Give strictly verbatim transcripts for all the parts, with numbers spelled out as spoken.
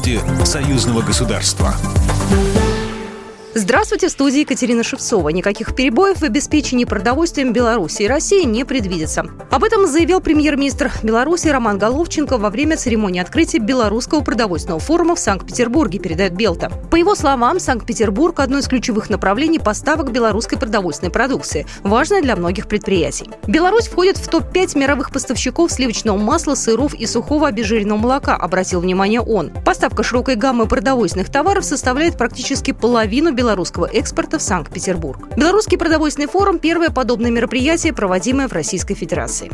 власти союзного государства. Здравствуйте, в студии Екатерина Шевцова. Никаких перебоев в обеспечении продовольствием Беларуси и России не предвидится. Об этом заявил премьер-министр Беларуси Роман Головченко во время церемонии открытия Белорусского продовольственного форума в Санкт-Петербурге, передает БелТА. По его словам, Санкт-Петербург – одно из ключевых направлений поставок белорусской продовольственной продукции, важное для многих предприятий. Беларусь входит в топ пять мировых поставщиков сливочного масла, сыров и сухого обезжиренного молока, обратил внимание он. Поставка широкой гаммы продовольственных товаров составляет практически половину белорусского белорусского экспорта в Санкт-Петербург. Белорусский продовольственный форум – первое подобное мероприятие, проводимое в Российской Федерации.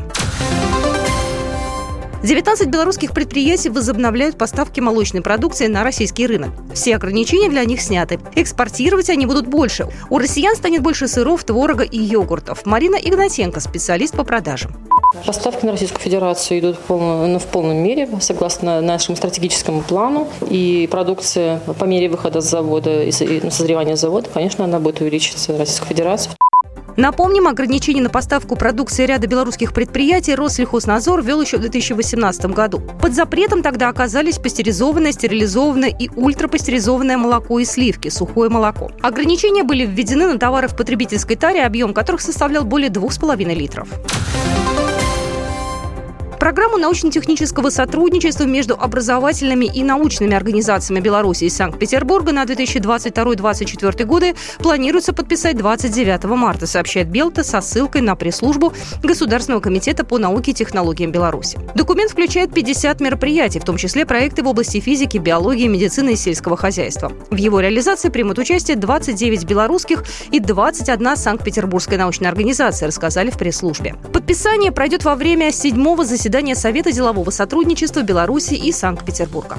девятнадцать белорусских предприятий возобновляют поставки молочной продукции на российский рынок. Все ограничения для них сняты. Экспортировать они будут больше. У россиян станет больше сыров, творога и йогуртов. Марина Игнатенко, специалист по продажам. Поставки на Российскую Федерацию идут в полном, ну, в полном мере, согласно нашему стратегическому плану. И продукция по мере выхода с завода и созревания завода, конечно, она будет увеличиться в Российской Федерации. Напомним, ограничения на поставку продукции ряда белорусских предприятий Россельхознадзор ввел еще в две тысячи восемнадцатом году. Под запретом тогда оказались пастеризованное, стерилизованное и ультрапастеризованное молоко и сливки, сухое молоко. Ограничения были введены на товары в потребительской таре, объем которых составлял более двух с половиной литров. Программу научно-технического сотрудничества между образовательными и научными организациями Беларуси и Санкт-Петербурга на две тысячи двадцать второй - две тысячи двадцать четвёртый годы планируется подписать двадцать девятого марта, сообщает БелТА со ссылкой на пресс-службу Государственного комитета по науке и технологиям Беларуси. Документ включает пятьдесят мероприятий, в том числе проекты в области физики, биологии, медицины и сельского хозяйства. В его реализации примут участие двадцать девять белорусских и двадцать одна санкт-петербургской научной организации, рассказали в пресс-службе. Подписание пройдет во время седьмого заседания Совета делового сотрудничества Беларуси и Санкт-Петербурга.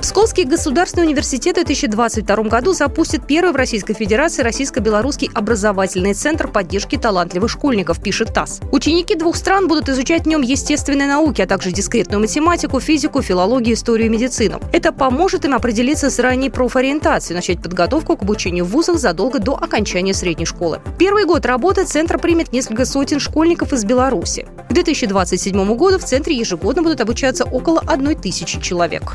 Псковский государственный университет в две тысячи двадцать втором году запустит первый в Российской Федерации российско-белорусский образовательный центр поддержки талантливых школьников, пишет ТАСС. Ученики двух стран будут изучать в нем естественные науки, а также дискретную математику, физику, филологию, историю и медицину. Это поможет им определиться с ранней профориентацией, начать подготовку к обучению в вузах задолго до окончания средней школы. Первый год работы центр примет несколько сотен школьников из Беларуси. К две тысячи двадцать седьмому году в центре ежегодно будут обучаться около тысячи человек.